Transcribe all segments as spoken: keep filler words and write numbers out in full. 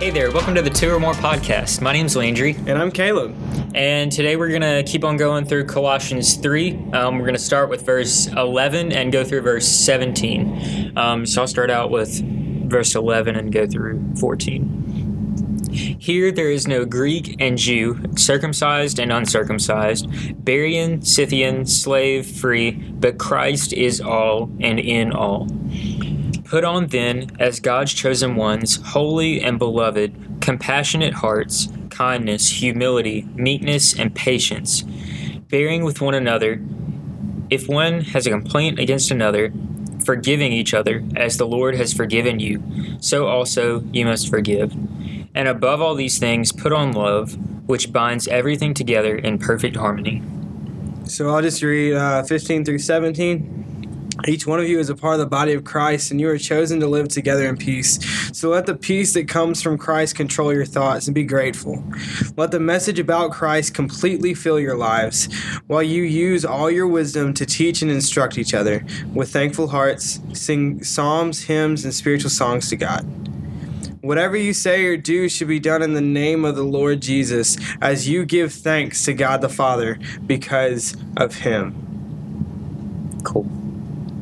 Hey there, welcome to the Two or More Podcast. My name's Landry. And I'm Caleb. And today we're going to keep on going through Colossians three. Um, we're going to start with verse eleven and go through verse seventeen. Um, so I'll start out with verse eleven and go through fourteen. Here there is no Greek and Jew, circumcised and uncircumcised, Barbarian, Scythian, slave, free, but Christ is all and in all. Put on then, as God's chosen ones, holy and beloved, compassionate hearts, kindness, humility, meekness, and patience, bearing with one another. If one has a complaint against another, forgiving each other, as the Lord has forgiven you, so also you must forgive. And above all these things, put on love, which binds everything together in perfect harmony. So I'll just read uh, fifteen through seventeen. Each one of you is a part of the body of Christ, and you are chosen to live together in peace. So let the peace that comes from Christ control your thoughts, and be grateful. Let the message about Christ completely fill your lives, while you use all your wisdom to teach and instruct each other. With thankful hearts, sing psalms, hymns, and spiritual songs to God. Whatever you say or do should be done in the name of the Lord Jesus, as you give thanks to God the Father because of him. Cool.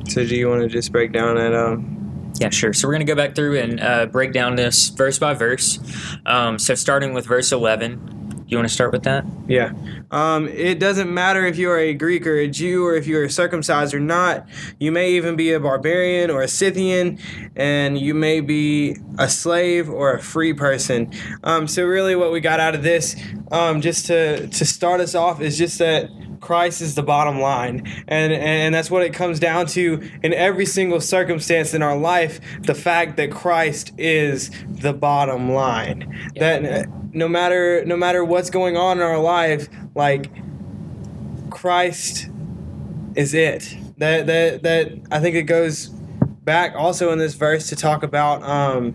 So do you want to just break down that? Um... Yeah, sure. So we're going to go back through and uh, break down this verse by verse. Um, so starting with verse eleven, you want to start with that? Yeah. Um, it doesn't matter if you are a Greek or a Jew or if you are circumcised or not. You may even be a barbarian or a Scythian, and you may be a slave or a free person. Um, so really what we got out of this, um, just to, to start us off, is just that Christ is the bottom line, and and that's what it comes down to in every single circumstance in our life, the fact that Christ is the bottom line. Yeah. That no matter no matter what's going on in our life, like, Christ is it. That that that I think it goes back also in this verse to talk about um,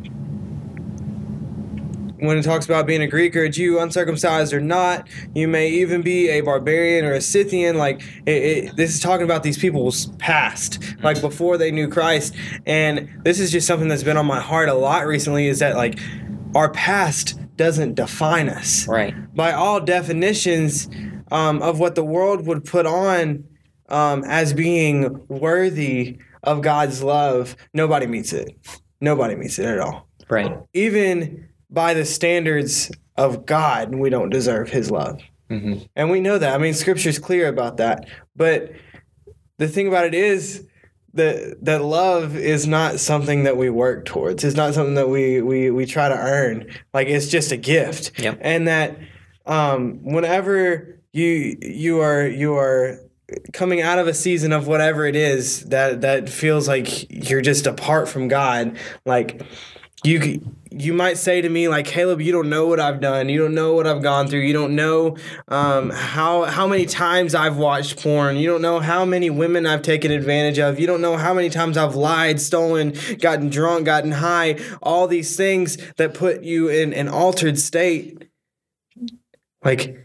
when it talks about being a Greek or a Jew, uncircumcised or not. You may even be a barbarian or a Scythian. Like, it, it, this is talking about these people's past, like before they knew Christ. And this is just something that's been on my heart a lot recently, is that, like, our past doesn't define us. Right. By all definitions um, of what the world would put on um, as being worthy of God's love, nobody meets it. Nobody meets it at all. Right. Even by the standards of God, we don't deserve his love. Mm-hmm. And we know that. I mean, Scripture's clear about that. But the thing about it is that that love is not something that we work towards. It's not something that we we we try to earn. Like, it's just a gift. Yep. And that um, whenever you you are you are coming out of a season of whatever it is that that feels like you're just apart from God, like, You you might say to me, like, Caleb, you don't know what I've done. You don't know what I've gone through. You don't know um, how how many times I've watched porn. You don't know how many women I've taken advantage of. You don't know how many times I've lied, stolen, gotten drunk, gotten high, all these things that put you in an altered state. Like,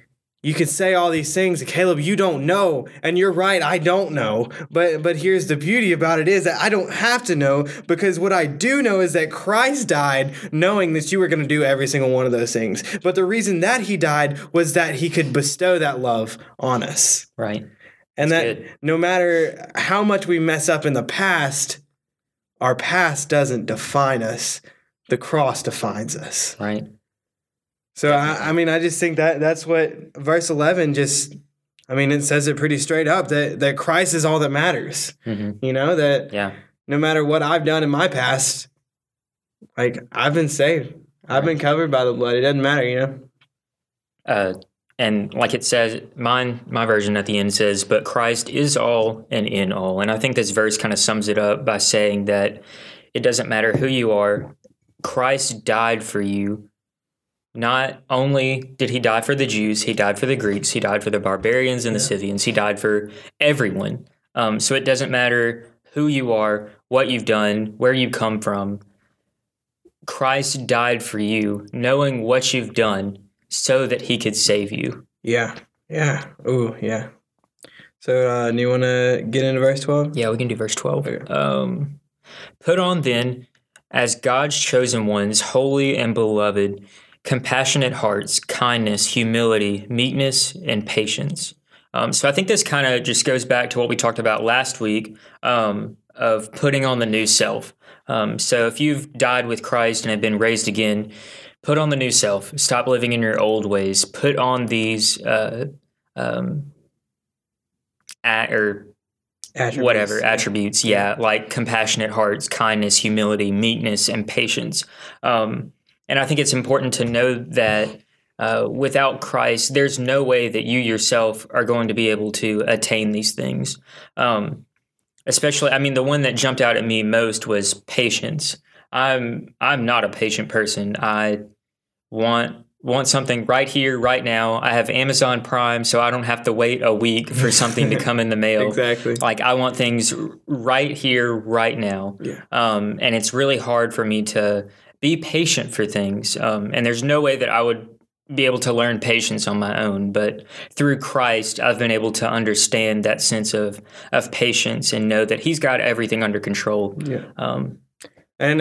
you could say all these things, Caleb, you don't know. And you're right, I don't know. But but here's the beauty about it, is that I don't have to know, because what I do know is that Christ died knowing that you were going to do every single one of those things. But the reason that he died was that he could bestow that love on us. Right. And that's that good. No matter how much we mess up in the past, our past doesn't define us. The cross defines us. Right. So, I, I mean, I just think that that's what verse eleven just, I mean, it says it pretty straight up, that, that Christ is all that matters. Mm-hmm. You know, that yeah. No matter what I've done in my past, like, I've been saved. I've right. been covered by the blood. It doesn't matter, you know? Uh, and like it says, mine, my version at the end says, but Christ is all and in all. And I think this verse kind of sums it up by saying that it doesn't matter who you are. Christ died for you. Not only did he die for the Jews, he died for the Greeks, he died for the barbarians and the Scythians, he died for everyone. Um, so it doesn't matter who you are, what you've done, where you come from. Christ died for you, knowing what you've done, so that he could save you. Yeah, yeah, ooh, yeah. So uh, do you want to get into verse twelve? Yeah, we can do verse twelve. Okay. Um, Put on then, as God's chosen ones, holy and beloved, compassionate hearts, kindness, humility, meekness, and patience. Um, so I think this kind of just goes back to what we talked about last week um, of putting on the new self. Um, so if you've died with Christ and have been raised again, put on the new self. Stop living in your old ways. Put on these uh, um, at, or attributes, whatever yeah. attributes, yeah, like compassionate hearts, kindness, humility, meekness, and patience. Um, and I think it's important to know that Uh, without Christ, there's no way that you yourself are going to be able to attain these things. Um, especially, I mean, the one that jumped out at me most was patience. I'm I'm not a patient person. I want want something right here, right now. I have Amazon Prime, so I don't have to wait a week for something to come in the mail. Exactly. Like, I want things right here, right now. Yeah. Um, and it's really hard for me to be patient for things. Um, and there's no way that I would be able to learn patience on my own, but through Christ, I've been able to understand that sense of of patience and know that He's got everything under control. Yeah. Um, and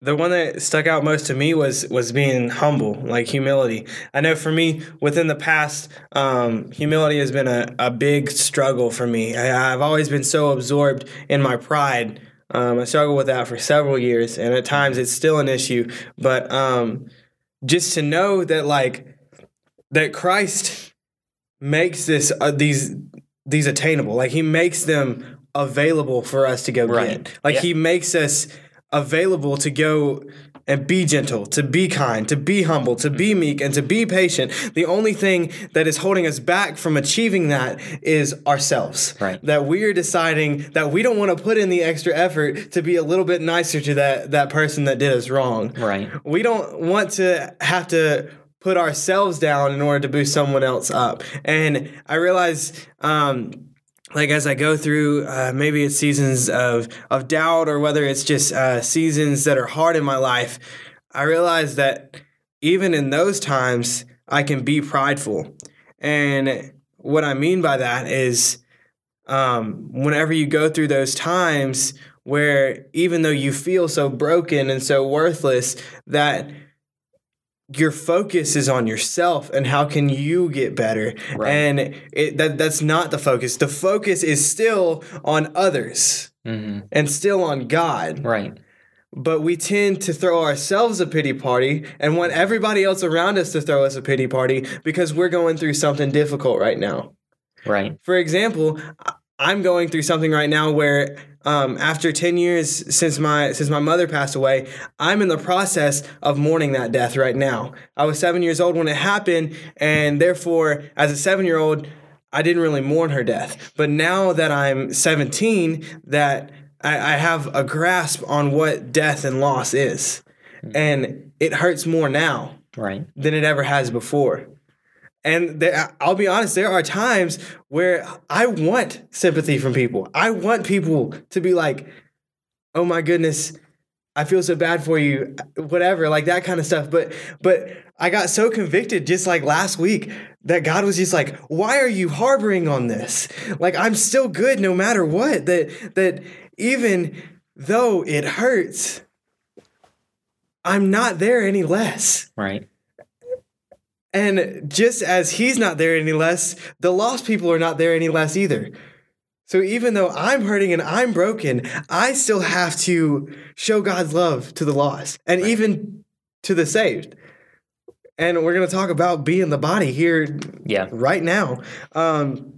the one that stuck out most to me was was being humble, like humility. I know for me, within the past, um, humility has been a, a big struggle for me. I, I've always been so absorbed in my pride. Um, I struggled with that for several years, and at times it's still an issue. But um, just to know that, like, that Christ makes this uh, these these attainable, like He makes them available for us to go right. get. Like yeah. He makes us available to go and be gentle, to be kind, to be humble, to be meek, and to be patient. The only thing that is holding us back from achieving that is ourselves. Right. That we are deciding that we don't want to put in the extra effort to be a little bit nicer to that, that person that did us wrong. Right. We don't want to have to put ourselves down in order to boost someone else up. And I realize, um, like, as I go through, uh, maybe it's seasons of, of doubt, or whether it's just uh, seasons that are hard in my life, I realize that even in those times, I can be prideful. And what I mean by that is um, whenever you go through those times where even though you feel so broken and so worthless, that your focus is on yourself and how can you get better. Right. And it, that that's not the focus. The focus is still on others mm-hmm. and still on God. Right. But we tend to throw ourselves a pity party and want everybody else around us to throw us a pity party because we're going through something difficult right now. Right. For example, I'm going through something right now where um, after ten years since my since my mother passed away, I'm in the process of mourning that death right now. I was seven years old when it happened, and therefore, as a seven-year-old, I didn't really mourn her death. But now that I'm seventeen, that I, I have a grasp on what death and loss is. And it hurts more now right. than it ever has before. And there, I'll be honest, there are times where I want sympathy from people. I want people to be like, oh, my goodness, I feel so bad for you, whatever, like that kind of stuff. But but I got so convicted just like last week that God was just like, why are you harboring on this? Like, I'm still good no matter what, that that even though it hurts, I'm not there any less. Right. And just as He's not there any less, the lost people are not there any less either. So even though I'm hurting and I'm broken, I still have to show God's love to the lost and right. even to the saved. And we're going to talk about being the body here yeah. right now. Um,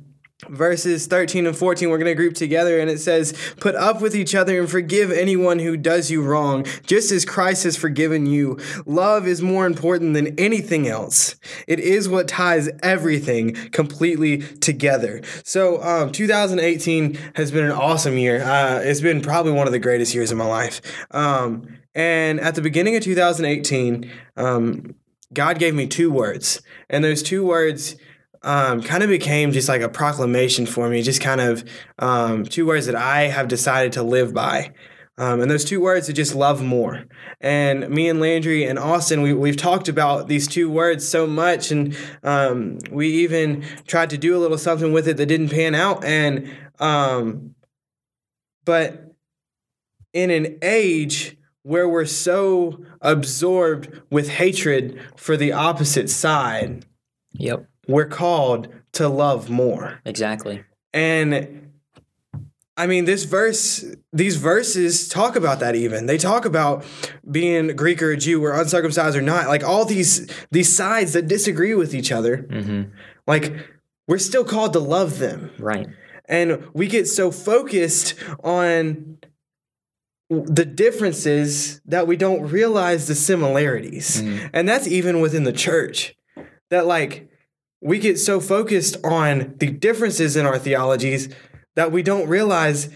verses thirteen and fourteen, we're going to group together, and it says, put up with each other and forgive anyone who does you wrong, just as Christ has forgiven you. Love is more important than anything else. It is what ties everything completely together. So um, two thousand eighteen has been an awesome year. Uh, it's been probably one of the greatest years of my life. Um, and at the beginning of two thousand eighteen, um, God gave me two words, and those two words Um, kind of became just like a proclamation for me, just kind of um, two words that I have decided to live by. Um, and those two words are just love more. And me and Landry and Austin, we, we've talked about these two words so much, and um, we even tried to do a little something with it that didn't pan out. And um, but in an age where we're so absorbed with hatred for the opposite side, yep, we're called to love more. Exactly. And I mean, this verse, these verses talk about that even. They talk about being Greek or a Jew or uncircumcised or not, like all these these sides that disagree with each other. Mm-hmm. Like, we're still called to love them. Right. And we get so focused on the differences that we don't realize the similarities. Mm-hmm. And that's even within the church, that like we get so focused on the differences in our theologies that we don't realize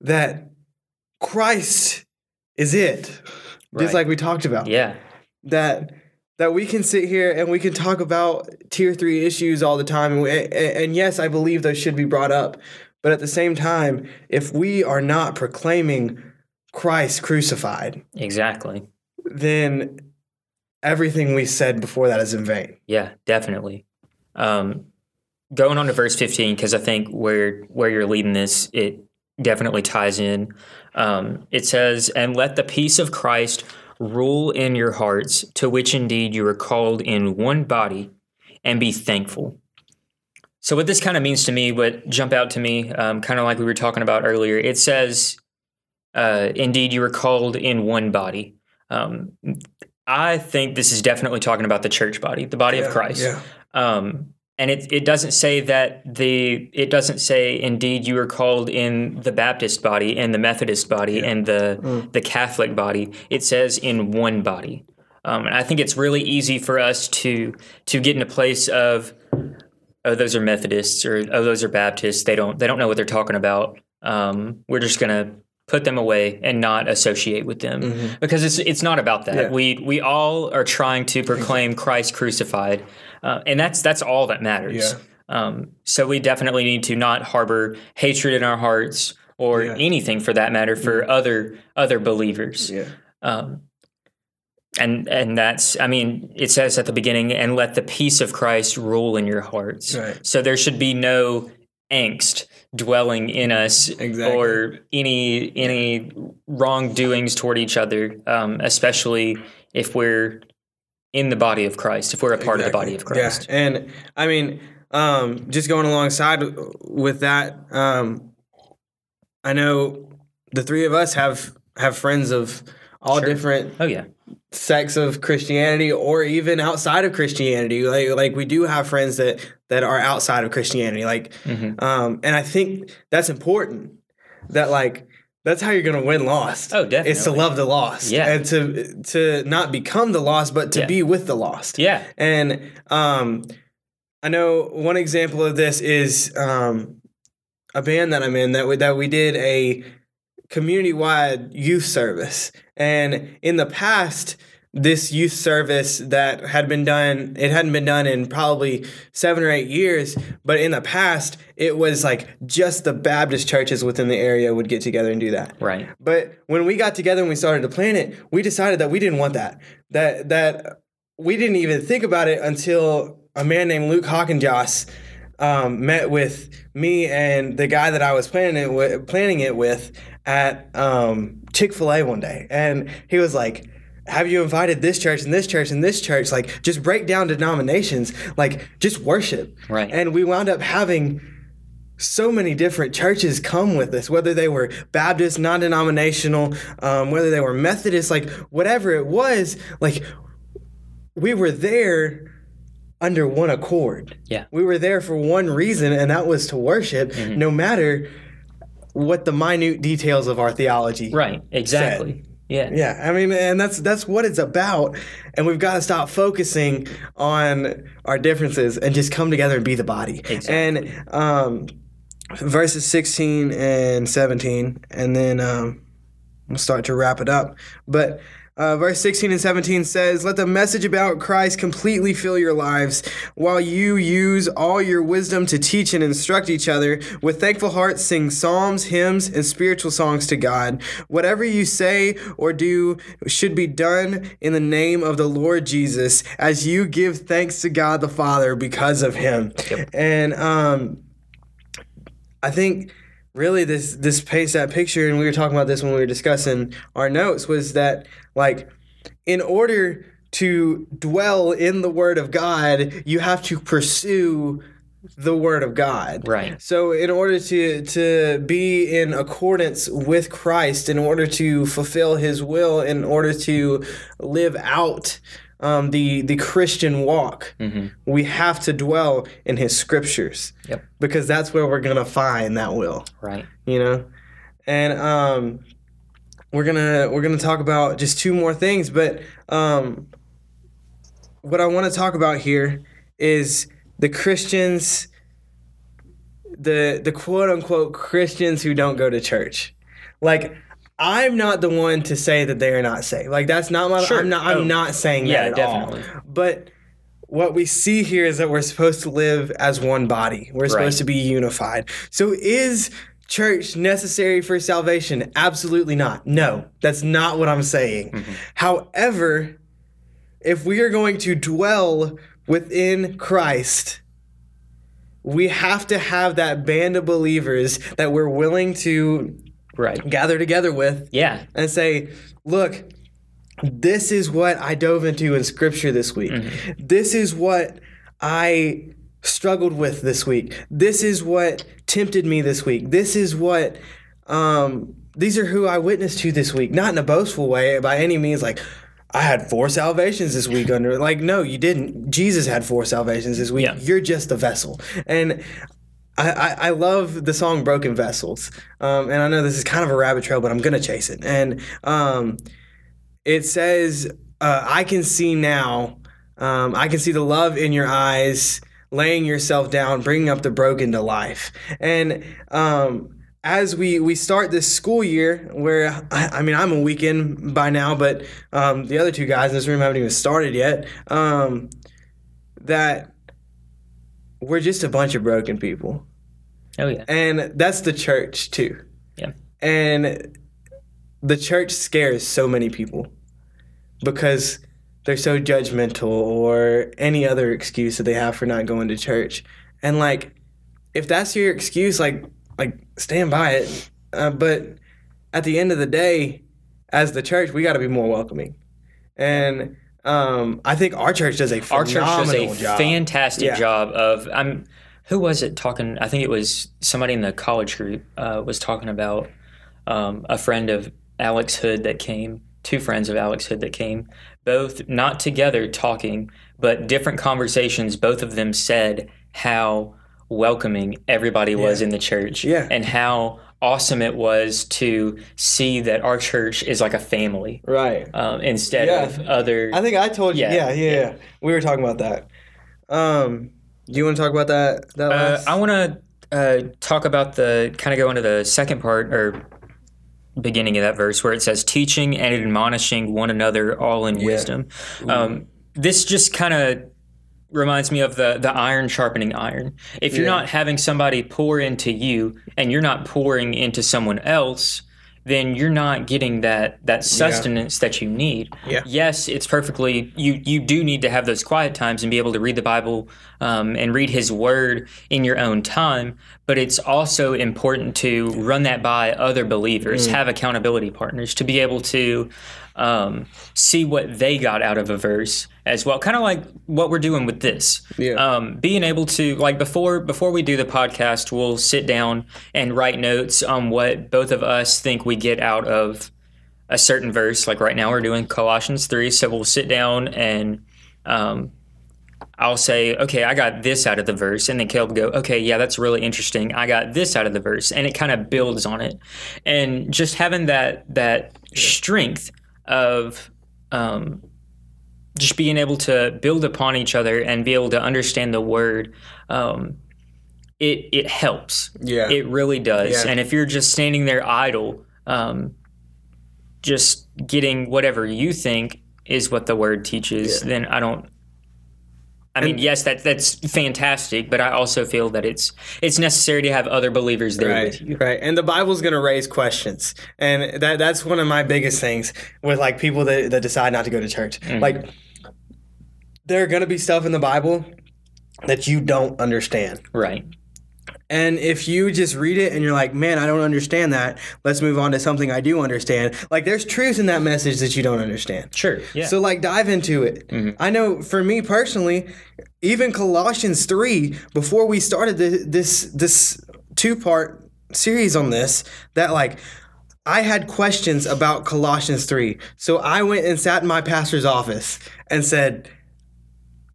that Christ is it, right. Just like we talked about. Yeah, that that we can sit here and we can talk about tier three issues all the time, and, we, and, and yes, I believe those should be brought up, but at the same time, if we are not proclaiming Christ crucified, exactly, then everything we said before that is in vain. Yeah, definitely. Um, Going on to verse fifteen, because I think where where you're leading this, it definitely ties in. Um, it says, "And let the peace of Christ rule in your hearts, to which indeed you are called in one body, and be thankful." So what this kind of means to me, what jump out to me, um, kind of like we were talking about earlier, it says, uh, indeed you are called in one body. Um, I think this is definitely talking about the church body, the body yeah, of Christ. Yeah. Um And it, it doesn't say that the it doesn't say indeed you are called in the Baptist body and the Methodist body yeah. and the mm. the Catholic body. It says in one body, um, and I think it's really easy for us to to get in a place of, oh, those are Methodists, or oh, those are Baptists. They don't they don't know what they're talking about. Um, we're just gonna put them away and not associate with them, mm-hmm. because it's it's not about that. Yeah. We we all are trying to proclaim Christ crucified. Uh, and that's that's all that matters. Yeah. Um, so we definitely need to not harbor hatred in our hearts or yeah. anything for that matter for yeah. other other believers. Yeah. Um, and and that's, I mean, it says at the beginning, and let the peace of Christ rule in your hearts. Right. So there should be no angst dwelling in us exactly. or any any wrongdoings toward each other, um, especially if we're in the body of Christ, if we're a part exactly. of the body of Christ. Yeah. And I mean, um, just going alongside with that, um, I know the three of us have, have friends of all sure. different oh, yeah. sects of Christianity, or even outside of Christianity. Like, like we do have friends that, that are outside of Christianity. Like, mm-hmm. um, and I think that's important, that like, that's how you're going to win lost. Oh, definitely. It's to love the lost. Yeah. And to to not become the lost, but to yeah. be with the lost. Yeah. And um, I know one example of this is um, a band that I'm in that we, that we did a community-wide youth service. And in the past, this youth service that had been done, it hadn't been done in probably seven or eight years, but in the past, it was like just the Baptist churches within the area would get together and do that. Right. But when we got together and we started to plan it, we decided that we didn't want that, that, that we didn't even think about it until a man named Luke Hawkins um, met with me and the guy that I was planning it with, planning it with at um, Chick-fil-A one day. And he was like, have you invited this church and this church and this church? Like, just break down denominations. Like, just worship. Right. And we wound up having so many different churches come with us, whether they were Baptist, non-denominational, um, whether they were Methodist, like, whatever it was. Like, we were there under one accord. Yeah. We were there for one reason, and that was to worship, mm-hmm. no matter what the minute details of our theology. Right, exactly. Said. Yeah. Yeah. I mean, and that's that's what it's about. And we've got to stop focusing on our differences and just come together and be the body. Exactly. And um, verses sixteen and seventeen, and then um, we'll start to wrap it up. But uh, verse sixteen and seventeen says, let the message about Christ completely fill your lives while you use all your wisdom to teach and instruct each other. With thankful hearts, sing psalms, hymns, and spiritual songs to God. Whatever you say or do should be done in the name of the Lord Jesus, as you give thanks to God the Father because of him. Yep. And um, I think really this this paints that picture, and we were talking about this when we were discussing our notes, was that, like, in order to dwell in the Word of God, you have to pursue the Word of God. Right. So in order to to be in accordance with Christ, in order to fulfill His will, in order to live out um, the the Christian walk, mm-hmm. we have to dwell in His scriptures. Yep. Because that's where we're gonna find that will. Right. You know, and um, we're gonna we're gonna talk about just two more things, but um, what I want to talk about here is the Christians, the the quote-unquote Christians who don't go to church. Like, I'm not the one to say that they are not saved. Like, that's not my... Sure. I'm not, I'm oh. not saying that yeah, at definitely. all. But what we see here is that we're supposed to live as one body. We're supposed right. to be unified. So is church necessary for salvation? Absolutely not. No, that's not what I'm saying. Mm-hmm. However, if we are going to dwell within Christ, we have to have that band of believers that we're willing to right. gather together with yeah. and say, look, this is what I dove into in Scripture this week. Mm-hmm. This is what I struggled with this week. This is what tempted me this week. This is what... Um, these are who I witnessed to this week. Not in a boastful way, by any means, like... I had four salvations this week under... Like, no, you didn't. Jesus had four salvations this week. Yeah. You're just a vessel. And I, I, I love the song Broken Vessels. Um, and I know this is kind of a rabbit trail, but I'm going to chase it. And um, it says, uh, I can see now, um, I can see the love in your eyes, laying yourself down, bringing up the broken to life. And... Um, As we, we start this school year, where, I, I mean, I'm a week in by now, but um, the other two guys in this room haven't even started yet, um, that we're just a bunch of broken people. Oh, yeah. And that's the church, too. Yeah. And the church scares so many people because they're so judgmental or any other excuse that they have for not going to church. And, like, if that's your excuse, like... Like, stand by it. Uh, but at the end of the day, as the church, we got to be more welcoming. And um, I think our church does a phenomenal job. Our church does a job. fantastic yeah. job of, I'm, who was it talking? I think it was somebody in the college group uh, was talking about um, a friend of Alex Hood that came, two friends of Alex Hood that came, both not together talking, but different conversations. Both of them said how welcoming everybody was yeah. in the church yeah. and how awesome it was to see that our church is like a family, right? Um, instead yeah. of other... I think I told you. Yeah yeah, yeah, yeah, yeah. We were talking about that. Um, do you want to talk about that? that last? Uh, I want to uh, talk about the, kind of go into the second part or beginning of that verse where it says, teaching and admonishing one another all in yeah. wisdom. Um, this just kind of reminds me of the the iron sharpening iron. If you're yeah. not having somebody pour into you and you're not pouring into someone else, then you're not getting that that sustenance yeah. that you need. Yeah. Yes, it's perfectly, you you do need to have those quiet times and be able to read the Bible um, and read His Word in your own time, but it's also important to run that by other believers, mm. have accountability partners, to be able to um, see what they got out of a verse as well. Kind of like what we're doing with this. Yeah. Um, being able to, like before before we do the podcast, we'll sit down and write notes on what both of us think we get out of a certain verse. Like right now we're doing Colossians three, so we'll sit down and um, I'll say, okay, I got this out of the verse. And then Caleb will go, okay, yeah, that's really interesting. I got this out of the verse. And it kind of builds on it. And just having that that yeah. strength of um, just being able to build upon each other and be able to understand the Word, um, it it helps. Yeah. It really does. Yeah. And if you're just standing there idle, um, just getting whatever you think is what the Word teaches, yeah. then I don't... I mean, and, yes, that that's fantastic, but I also feel that it's it's necessary to have other believers there right, with you. Right, and the Bible's going to raise questions, and that that's one of my biggest things with like people that, that decide not to go to church. Mm-hmm. Like, there are going to be stuff in the Bible that you don't understand. Right. And if you just read it and you're like, man, I don't understand that, let's move on to something I do understand. Like, there's truth in that message that you don't understand. Sure. Yeah. So, like, dive into it. Mm-hmm. I know for me personally, even Colossians three, before we started the, this this two-part series on this, that, like, I had questions about Colossians three. So I went and sat in my pastor's office and said,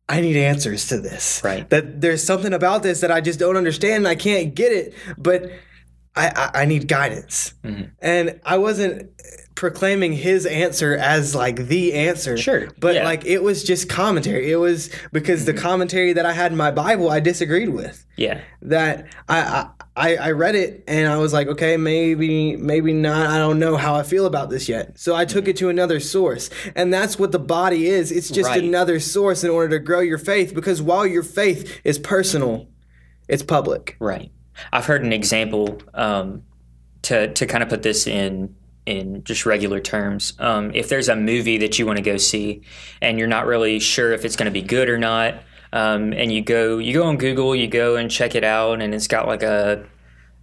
I need answers to this. Right. That there's something about this that I just don't understand and I can't get it, but I, I, I need guidance. Mm-hmm. And I wasn't proclaiming his answer as like the answer. Sure. But yeah. like it was just commentary. It was because mm-hmm. the commentary that I had in my Bible I disagreed with. Yeah. That I, I I read it and I was like, okay, maybe maybe not. I don't know how I feel about this yet. So I took it to another source. And that's what the body is. It's just right. another source in order to grow your faith, because while your faith is personal, it's public. Right. I've heard an example um, to to kind of put this in in just regular terms. Um, if there's a movie that you want to go see and you're not really sure if it's going to be good or not, um, and you go you go on Google, you go and check it out, and it's got like a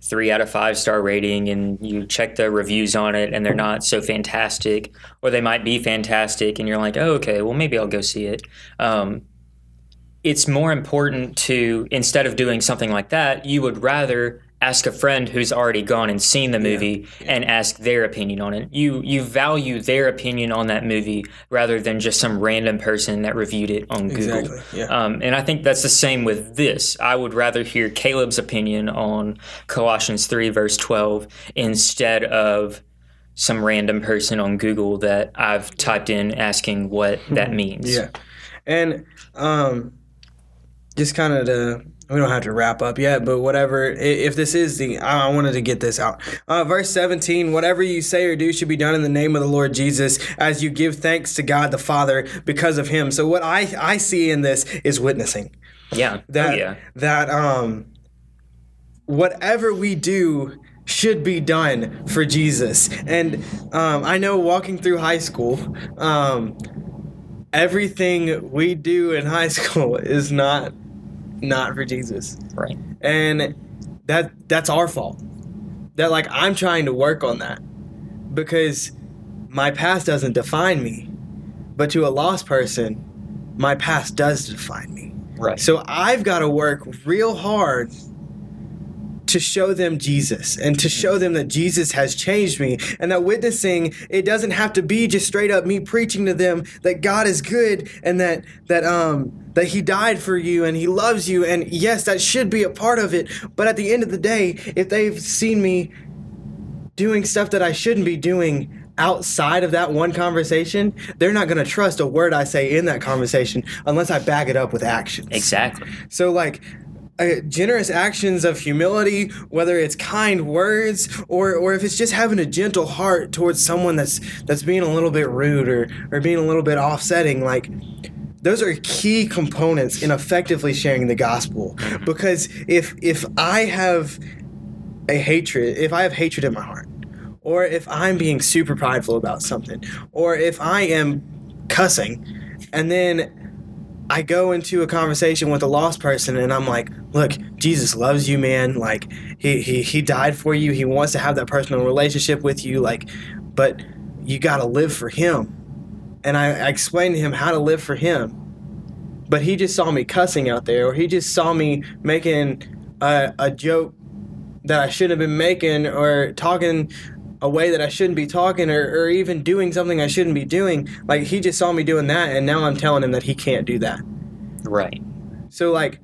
three out of five star rating, and you check the reviews on it and they're not so fantastic, or they might be fantastic, and you're like, oh, okay, well, maybe I'll go see it. Um, it's more important to, instead of doing something like that, you would rather ask a friend who's already gone and seen the movie yeah, yeah. and ask their opinion on it. You you value their opinion on that movie rather than just some random person that reviewed it on exactly. Google. Yeah. Um, and I think that's the same with this. I would rather hear Caleb's opinion on Colossians three, verse twelve, instead of some random person on Google that I've typed in asking what that means. Yeah. And um, just kind of to... We don't have to wrap up yet, but whatever, if this is the, I wanted to get this out. Uh, verse seventeen, whatever you say or do should be done in the name of the Lord Jesus, as you give thanks to God the Father because of him. So what I, I see in this is witnessing. Yeah. That, oh, yeah. that um, whatever we do should be done for Jesus. And um, I know walking through high school, um, everything we do in high school is not Not for Jesus. Right. And that that's our fault. That, like, I'm trying to work on that because my past doesn't define me. But to a lost person, my past does define me. Right. So I've got to work real hard to show them Jesus and to show them that Jesus has changed me, and that witnessing, it doesn't have to be just straight up me preaching to them that God is good and that that um that he died for you and he loves you. And yes, that should be a part of it. But at the end of the day, if they've seen me doing stuff that I shouldn't be doing outside of that one conversation, they're not going to trust a word I say in that conversation unless I back it up with actions. Exactly. So, like, Uh, generous actions of humility, whether it's kind words or or if it's just having a gentle heart towards someone that's that's being a little bit rude or or being a little bit offsetting, like, those are key components in effectively sharing the gospel. Because if if I have a hatred, if I have hatred in my heart, or if I'm being super prideful about something, or if I am cussing, and then I go into a conversation with a lost person and I'm like, look, Jesus loves you, man. Like, he, he, he died for you. He wants to have that personal relationship with you. Like, but you got to live for him. And I, I explained to him how to live for him. But he just saw me cussing out there, or he just saw me making a, a joke that I shouldn't have been making, or talking a way that I shouldn't be talking, or, or even doing something I shouldn't be doing. Like, he just saw me doing that, and now I'm telling him that he can't do that. Right. So, like,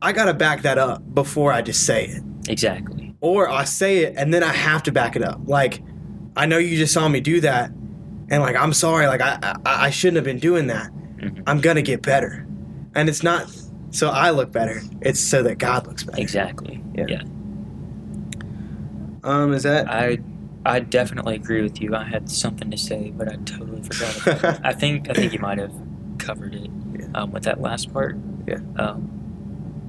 I got to back that up before I just say it. Exactly. Or I say it, and then I have to back it up. Like, I know you just saw me do that, and, like, I'm sorry. Like, I, I, I shouldn't have been doing that. Mm-hmm. I'm going to get better. And it's not so I look better. It's so that God looks better. Exactly. Yeah. yeah. Um, is that... I. I definitely agree with you. I had something to say, but I totally forgot about it. I think I think you might have covered it yeah. um, with that last part. Yeah. Um,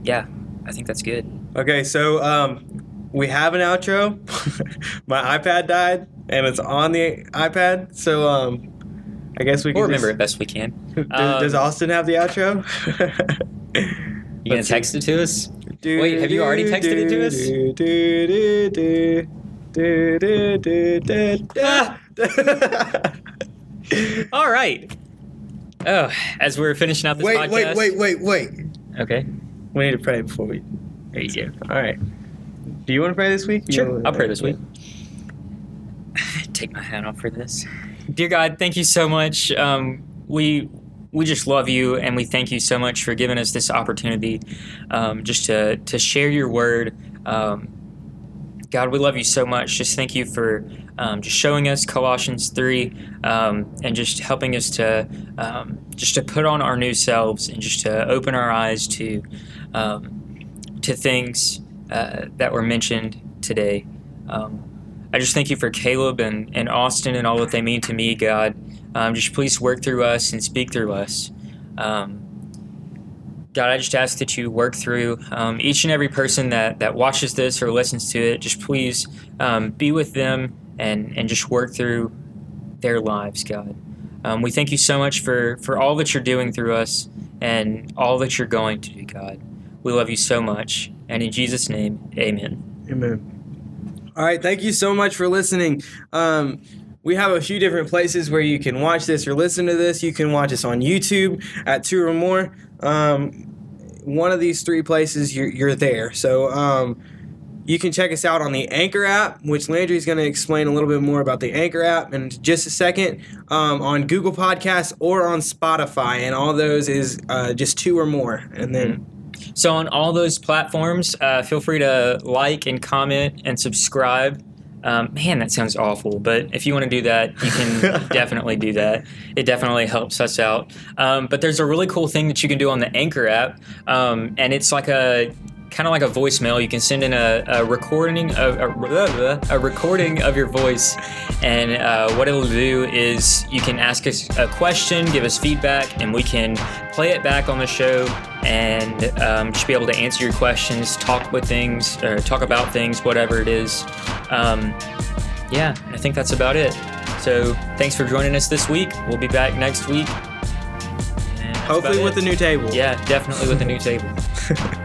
yeah, I think that's good. Okay, so um, we have an outro. My iPad died, and it's on the iPad, so um, I guess we can we'll remember just, it best we can. Does, um, does Austin have the outro? You going to text it to us? Do, Wait, have do, you already texted do, it to us? Do, do, do, do, do, do, do, do, do. Ah! All right. Oh, as we're finishing out this wait, podcast. Wait, wait, wait, wait, wait. Okay. We need to pray before we... There you go. All right. Do you want to pray this week? Sure. I'll pray this week. Take my hat off for this. Dear God, thank you so much. Um, we... We just love you, and we thank you so much for giving us this opportunity um, just to, to share your word. Um, God, we love you so much. Just thank you for um, just showing us Colossians three um, and just helping us to um, just to put on our new selves and just to open our eyes to um, to things uh, that were mentioned today. Um, I just thank you for Caleb and, and Austin and all that they mean to me, God. Um, just please work through us and speak through us. Um, God, I just ask that you work through um, each and every person that, that watches this or listens to it. Just please um, be with them and, and just work through their lives, God. Um, we thank you so much for, for all that you're doing through us and all that you're going to do, God. We love you so much. And in Jesus' name, amen. Amen. All right. Thank you so much for listening. Um, We have a few different places where you can watch this or listen to this. You can watch us on YouTube at Two or More. Um, one of these three places, you're, you're there. So um, you can check us out on the Anchor app, which Landry's going to explain a little bit more about the Anchor app in just a second, um, on Google Podcasts or on Spotify. And all those is uh, just Two or More. And then... So on all those platforms, uh, feel free to like and comment and subscribe. Um, man, that sounds awful, but if you want to do that, you can definitely do that. It definitely helps us out. Um, but there's a really cool thing that you can do on the Anchor app, um, and it's like a kind of like a voicemail. You can send in a, a recording of a, a recording of your voice, and uh, what it'll do is you can ask us a question, give us feedback, and we can play it back on the show and um, just be able to answer your questions, talk with things, or talk about things, whatever it is. Um, yeah, I think that's about it. So thanks for joining us this week. We'll be back next week. Hopefully with a new table. Yeah, definitely with a new table.